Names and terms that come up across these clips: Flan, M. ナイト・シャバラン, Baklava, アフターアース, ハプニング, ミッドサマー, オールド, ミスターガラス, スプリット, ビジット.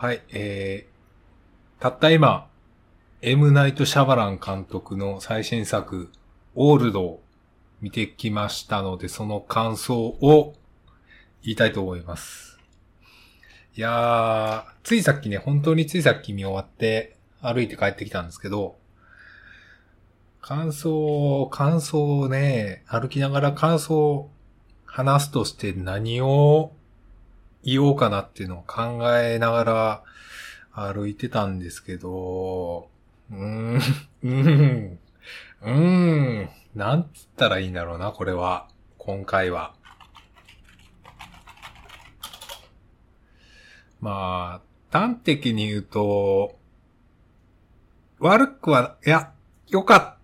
はい、たった今、M. ナイト・シャバラン監督の最新作、オールドを見てきましたので、その感想を言いたいと思います。いやー、本当についさっき見終わって歩いて帰ってきたんですけど、感想をね、歩きながら感想を話すとして何を言おうかなっていうのを考えながら歩いてたんですけど、なんつったらいいんだろうな、これは。今回は。まあ、端的に言うと、悪くは、いや、よか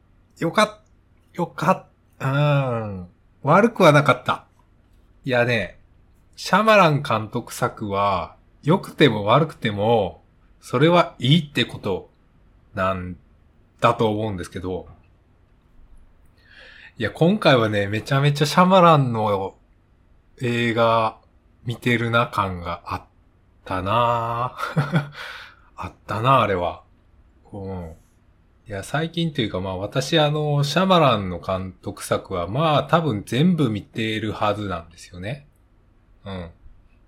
った、悪くはなかった。いやね、シャマラン監督作は、良くても悪くても、それはいいってことなんだと思うんですけど、いや、今回はね、めちゃめちゃシャマランの映画見てるな感があったなぁ。あったなぁ、あれは。うん。いや、最近というかまあ私シャマランの監督作はまあ多分全部見ているはずなんですよね。うん。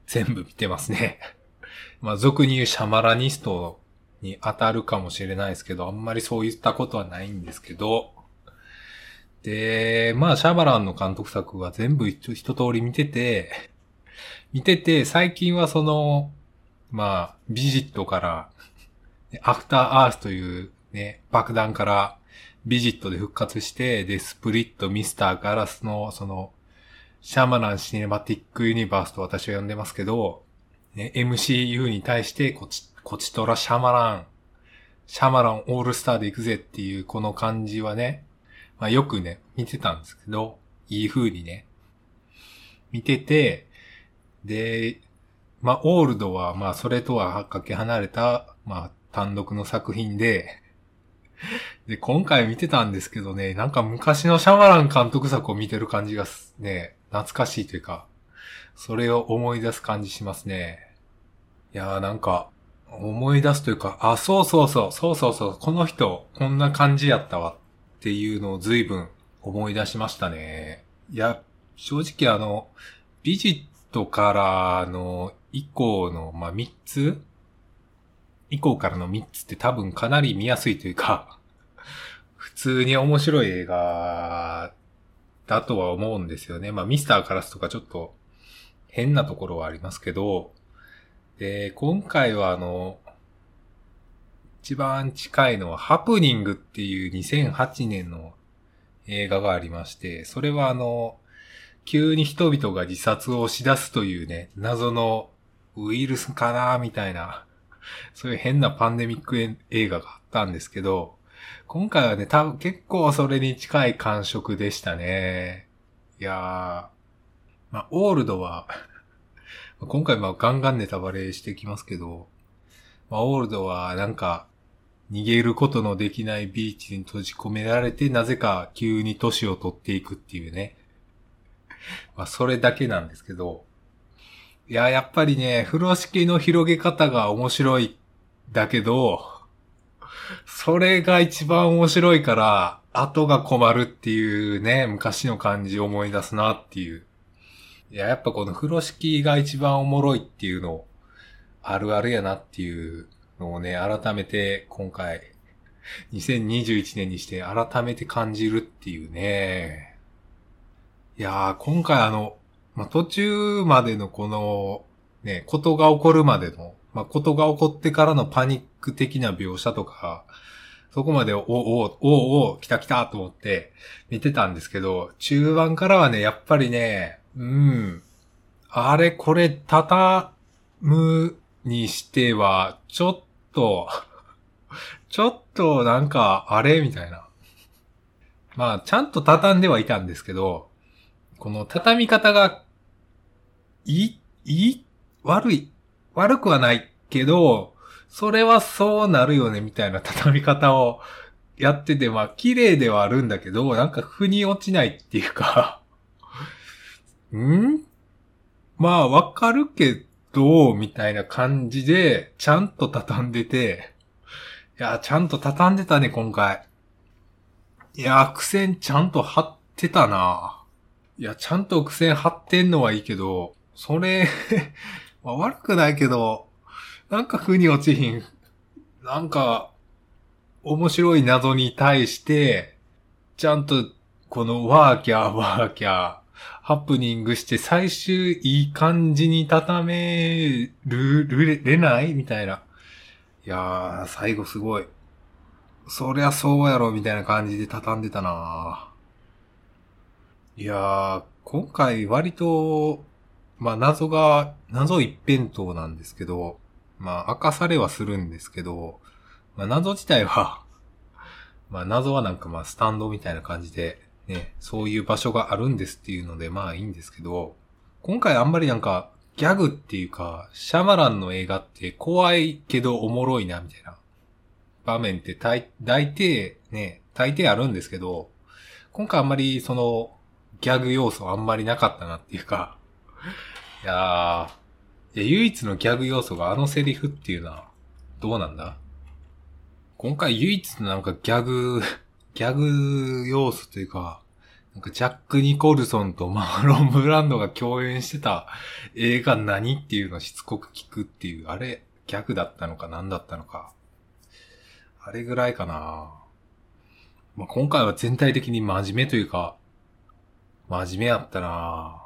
全部見てますね。まあ俗に言うシャマラニストに当たるかもしれないですけど、あんまりそういったことはないんですけど。で、まあシャマランの監督作は全部一通り見てて、最近はまあビジットから、アフターアースというね、爆弾からビジットで復活して、で、スプリット、ミスターガラスの、シャマランシネマティックユニバースと私は呼んでますけど、ね、MCU に対してこちとらシャマランオールスターで行くぜっていうこの感じはね、まあよくね、見てたんですけど、いい風にね、見てて、で、まあオールドはまあそれとはかけ離れた、まあ単独の作品で、今回見てたんですけどね、なんか昔のシャマラン監督作を見てる感じがね、懐かしいというか、それを思い出す感じしますね。いやーなんか、思い出すというか、あ、そう、この人、こんな感じやったわっていうのを随分思い出しましたね。いや、正直ビジットからの以降の、まあ、3つって多分かなり見やすいというか普通に面白い映画だとは思うんですよね。まあミスターガラスとかちょっと変なところはありますけど、で今回は一番近いのはハプニングっていう2008年の映画がありまして、それは急に人々が自殺をしだすというね、謎のウイルスかなみたいなそういう変なパンデミック映画があったんですけど、今回はね、多分結構それに近い感触でしたね。いやー、まあ、オールドは、今回まあガンガンネタバレしてきますけど、まあ、オールドはなんか、逃げることのできないビーチに閉じ込められて、なぜか急に年を取っていくっていうね。まあ、それだけなんですけど、いや、やっぱりね、風呂敷の広げ方が面白いだけど、それが一番面白いから、後が困るっていうね、昔の感じを思い出すなっていう。いや、やっぱこの風呂敷が一番おもろいっていうの、あるあるやなっていうのをね、改めて今回、2021年にして改めて感じるっていうね。いや、今回まあ、途中までのこの、ね、ことが起こるまでの、まあ、ことが起こってからのパニック的な描写とか、そこまで来たと思って見てたんですけど、中盤からはね、やっぱりね、あれこれ畳むにしては、ちょっとなんか、あれみたいな。まあ、ちゃんと畳んではいたんですけど、この畳み方が、悪くはないけど、それはそうなるよねみたいな畳み方をやってて、まあ綺麗ではあるんだけど、なんか腑に落ちないっていうか、まあわかるけどうみたいな感じで、ちゃんと畳んでて、いや、ちゃんと畳んでたね、今回。いや、苦戦ちゃんと張ってたな。いや、ちゃんと苦戦張ってんのはいいけど、それ、まあ、悪くないけど、なんか腑に落ちひん。なんか、面白い謎に対して、ちゃんと、このワーキャー、ハプニングして最終いい感じに畳めるれないみたいな。いやー、最後すごい。そりゃそうやろ、みたいな感じで畳んでたな。いやー、今回割と、まあ謎一辺倒なんですけど、まあ明かされはするんですけど、まあ謎自体は、まあ謎はなんかまあスタンドみたいな感じで、ね、そういう場所があるんですっていうのでまあいいんですけど、今回あんまりなんかギャグっていうか、シャマランの映画って怖いけどおもろいなみたいな場面って大抵あるんですけど、今回あんまりそのギャグ要素あんまりなかったなっていうか、いや唯一のギャグ要素があのセリフっていうのはどうなんだ？今回唯一のなんかギャグ要素というか、なんかジャック・ニコルソンとマーロン・ブランドが共演してた映画何っていうのをしつこく聞くっていう、あれ、ギャグだったのか何だったのか。あれぐらいかな。まあ、今回は全体的に真面目というか、真面目やったな。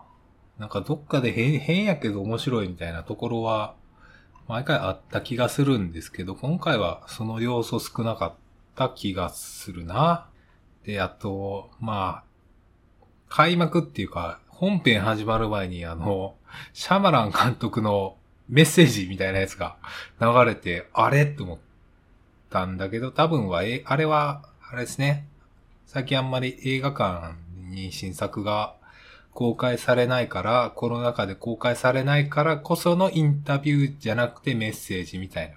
なんかどっかで変やけど面白いみたいなところは、毎回あった気がするんですけど、今回はその要素少なかった。気がするな。で、あとまあ開幕っていうか本編始まる前にシャマラン監督のメッセージみたいなやつが流れて、あれと思ったんだけど、多分はあれはあれですね。最近あんまり映画館に新作が公開されないから、コロナ禍で公開されないからこそのインタビューじゃなくてメッセージみたいな、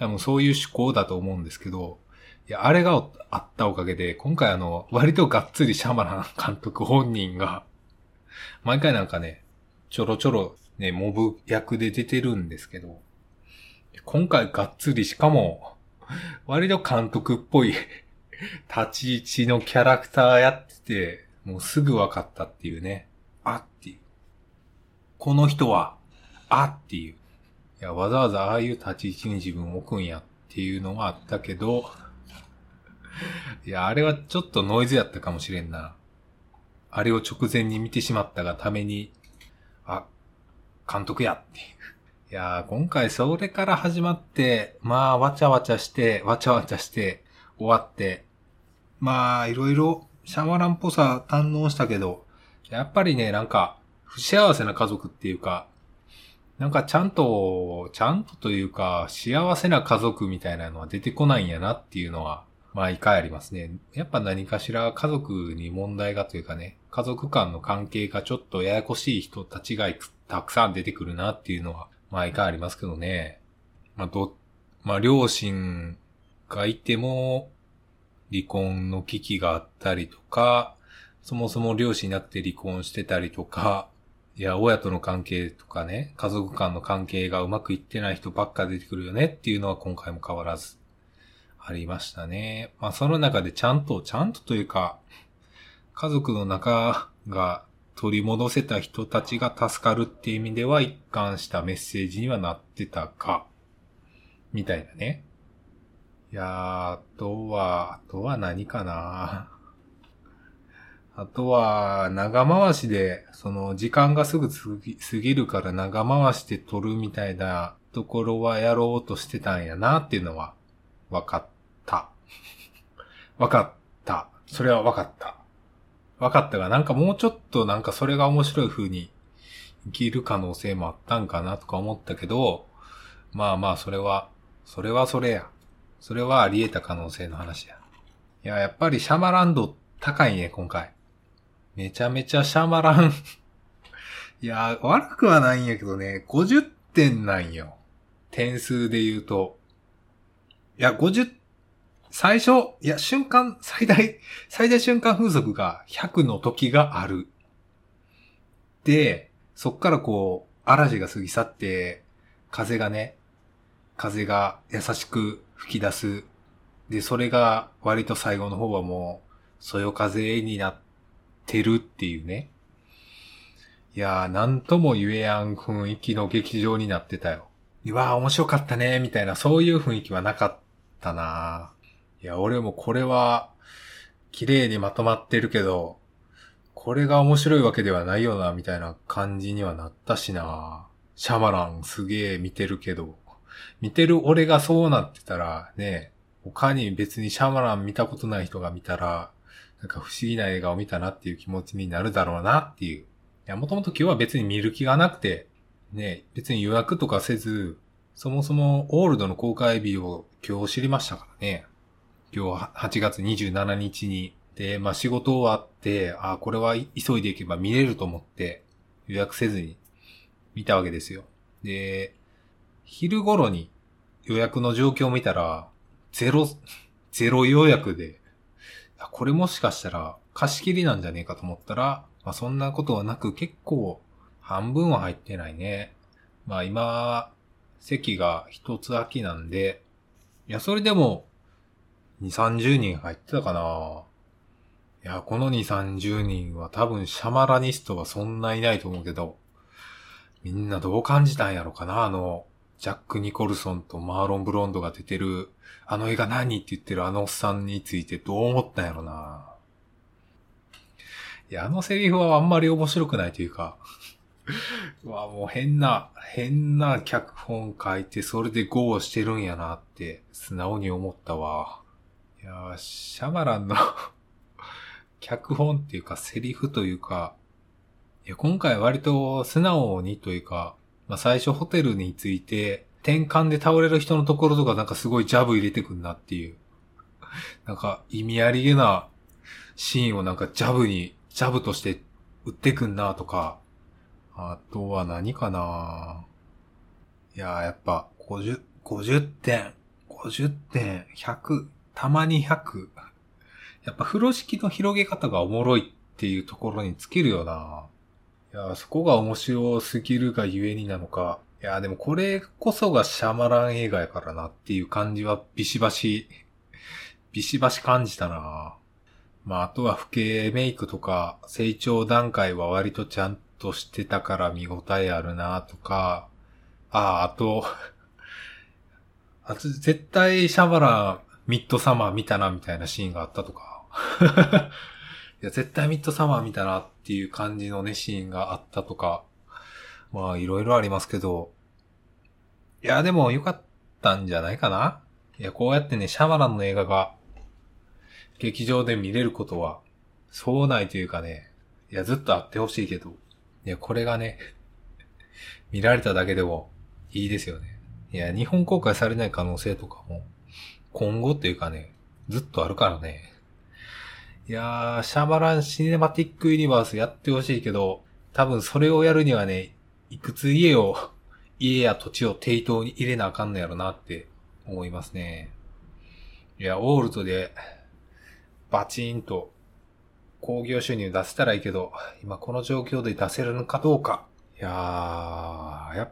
多分そういう趣向だと思うんですけど、いや、あれがあったおかげで、今回割とがっつりシャマラン監督本人が、毎回なんかね、ちょろちょろね、モブ役で出てるんですけど、今回がっつり、しかも、割と監督っぽい立ち位置のキャラクターやってて、もうすぐ分かったっていうね、あっていう。この人は、あっていう。いや、わざわざああいう立ち位置に自分を置くんやっていうのがあったけど、いや、あれはちょっとノイズやったかもしれんな。あれを直前に見てしまったがために、あ、監督やっていう。いや、今回それから始まって、まあ、わちゃわちゃして、終わって、まあ、いろいろシャマランっぽさ堪能したけど、やっぱりね、なんか、不幸せな家族っていうか、なんかちゃんとというか、幸せな家族みたいなのは出てこないんやなっていうのは、毎回ありますね。やっぱ何かしら家族に問題がというかね、家族間の関係がちょっとややこしい人たちがたくさん出てくるなっていうのは毎回ありますけどね。まあ両親がいても離婚の危機があったりとか、そもそも両親なくて離婚してたりとか、いや、親との関係とかね、家族間の関係がうまくいってない人ばっか出てくるよねっていうのは今回も変わらずありましたね。まあその中でちゃんとというか、家族の中が取り戻せた人たちが助かるっていう意味では一貫したメッセージにはなってたか、みたいなね。いやー、あとは何かな。あとは長回しで、その時間がすぐ過ぎるから長回して撮るみたいなところはやろうとしてたんやなっていうのは分かった。それは分かったが、なんかもうちょっとなんかそれが面白い風に生きる可能性もあったんかなとか思ったけど、まあそれはあり得た可能性の話や。いや、やっぱりシャマラン度高いね、今回。めちゃめちゃシャマラン。いや、悪くはないんやけどね、50点なんよ。点数で言うと。いや、最初、いや、最大瞬間風速が100の時がある。で、そっからこう、嵐が過ぎ去って、風が優しく吹き出す。で、それが割と最後の方はもう、そよ風になってるっていうね。いやー、なんとも言えやん雰囲気の劇場になってたよ。うわー、面白かったね、みたいな、そういう雰囲気はなかったな。いや、俺もこれは、綺麗にまとまってるけど、これが面白いわけではないよな、みたいな感じにはなったしな。シャマランすげー見てるけど、見てる俺がそうなってたらね、他に別にシャマラン見たことない人が見たら、なんか不思議な映画を見たなっていう気持ちになるだろうなっていう。いや、もともと今日は別に見る気がなくて、ね、別に予約とかせず、そもそもオールドの公開日を今日知りましたからね。今日8月27日に。で、まあ仕事終わって、あ、これは急いでいけば見れると思って予約せずに見たわけですよ。で、昼頃に予約の状況を見たら、ゼロ予約で、これもしかしたら貸し切りなんじゃねえかと思ったら、まあそんなことはなく結構半分は入ってないね。まあ今、席が一つ空きなんで、いやそれでも2、30人入ってたかな。いや、この2、30人は多分シャマラニストはそんないないと思うけど、みんなどう感じたんやろかな。ジャック・ニコルソンとマーロン・ブロンドが出てる、あの映画何って言ってるあのおっさんについてどう思ったんやろな。いや、あのセリフはあんまり面白くないというか、うわ、もう変な脚本書いてそれでゴーしてるんやなって素直に思ったわ。いや、シャマランの脚本っていうかセリフというか、いや、今回割と素直にというか、まあ、最初ホテルについて転換で倒れる人のところとかなんかすごいジャブ入れてくんなっていう。なんか意味ありげなシーンをなんかジャブとして打ってくんなとか。あとは何かな。いやー、やっぱ50点、100、たまに100。やっぱ風呂敷の広げ方がおもろいっていうところに尽きるよな。いや、そこが面白すぎるがゆえになのか。いや、でもこれこそがシャマラン映画やからなっていう感じはビシバシ感じたな。まあ、あとは老けメイクとか成長段階は割とちゃんとしてたから見応えあるなとか。あと絶対シャマランミッドサマー見たなみたいなシーンがあったとか。いや、絶対ミッドサマー見たなっていう感じのね、シーンがあったとか。まあ、いろいろありますけど。いや、でも良かったんじゃないかな。いや、こうやってね、シャマランの映画が、劇場で見れることは、そうないというかね、いや、ずっとあってほしいけど、いや、これがね、見られただけでも、いいですよね。いや、日本公開されない可能性とかも、今後というかね、ずっとあるからね。いやー、シャマランシネマティックユニバースやってほしいけど、多分それをやるにはね、いくつ家や土地を抵当に入れなあかんのやろなって思いますね。いや、オールドでバチーンと興行収入出せたらいいけど、今この状況で出せるのかどうか。いやー、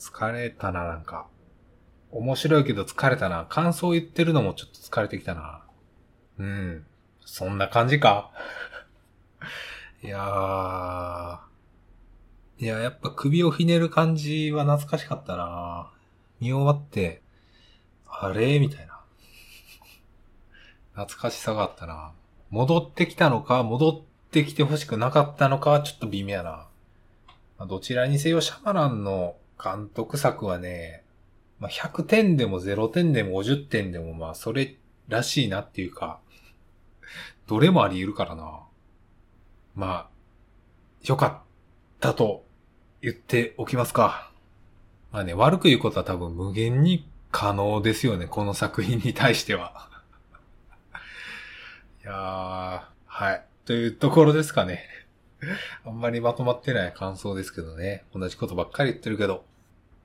疲れたな、なんか。面白いけど疲れたな。感想言ってるのもちょっと疲れてきたな。うん。そんな感じか。いや、やっぱ首をひねる感じは懐かしかったな。見終わって、あれみたいな。懐かしさがあったな。戻ってきたのか、戻ってきて欲しくなかったのかはちょっと微妙やな。まあ、どちらにせよシャマランの監督作はね、まあ、100点でも0点でも50点でもまあそれらしいなっていうか、どれもあり得るからな。まあ、良かったと言っておきますか。まあね、悪く言うことは多分無限に可能ですよね、この作品に対しては。いやー、はい。というところですかね。あんまりまとまってない感想ですけどね。同じことばっかり言ってるけど。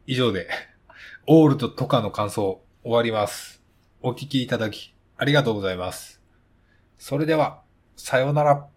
以上で、オールドとかの感想終わります。お聞きいただきありがとうございます。それでは、さようなら。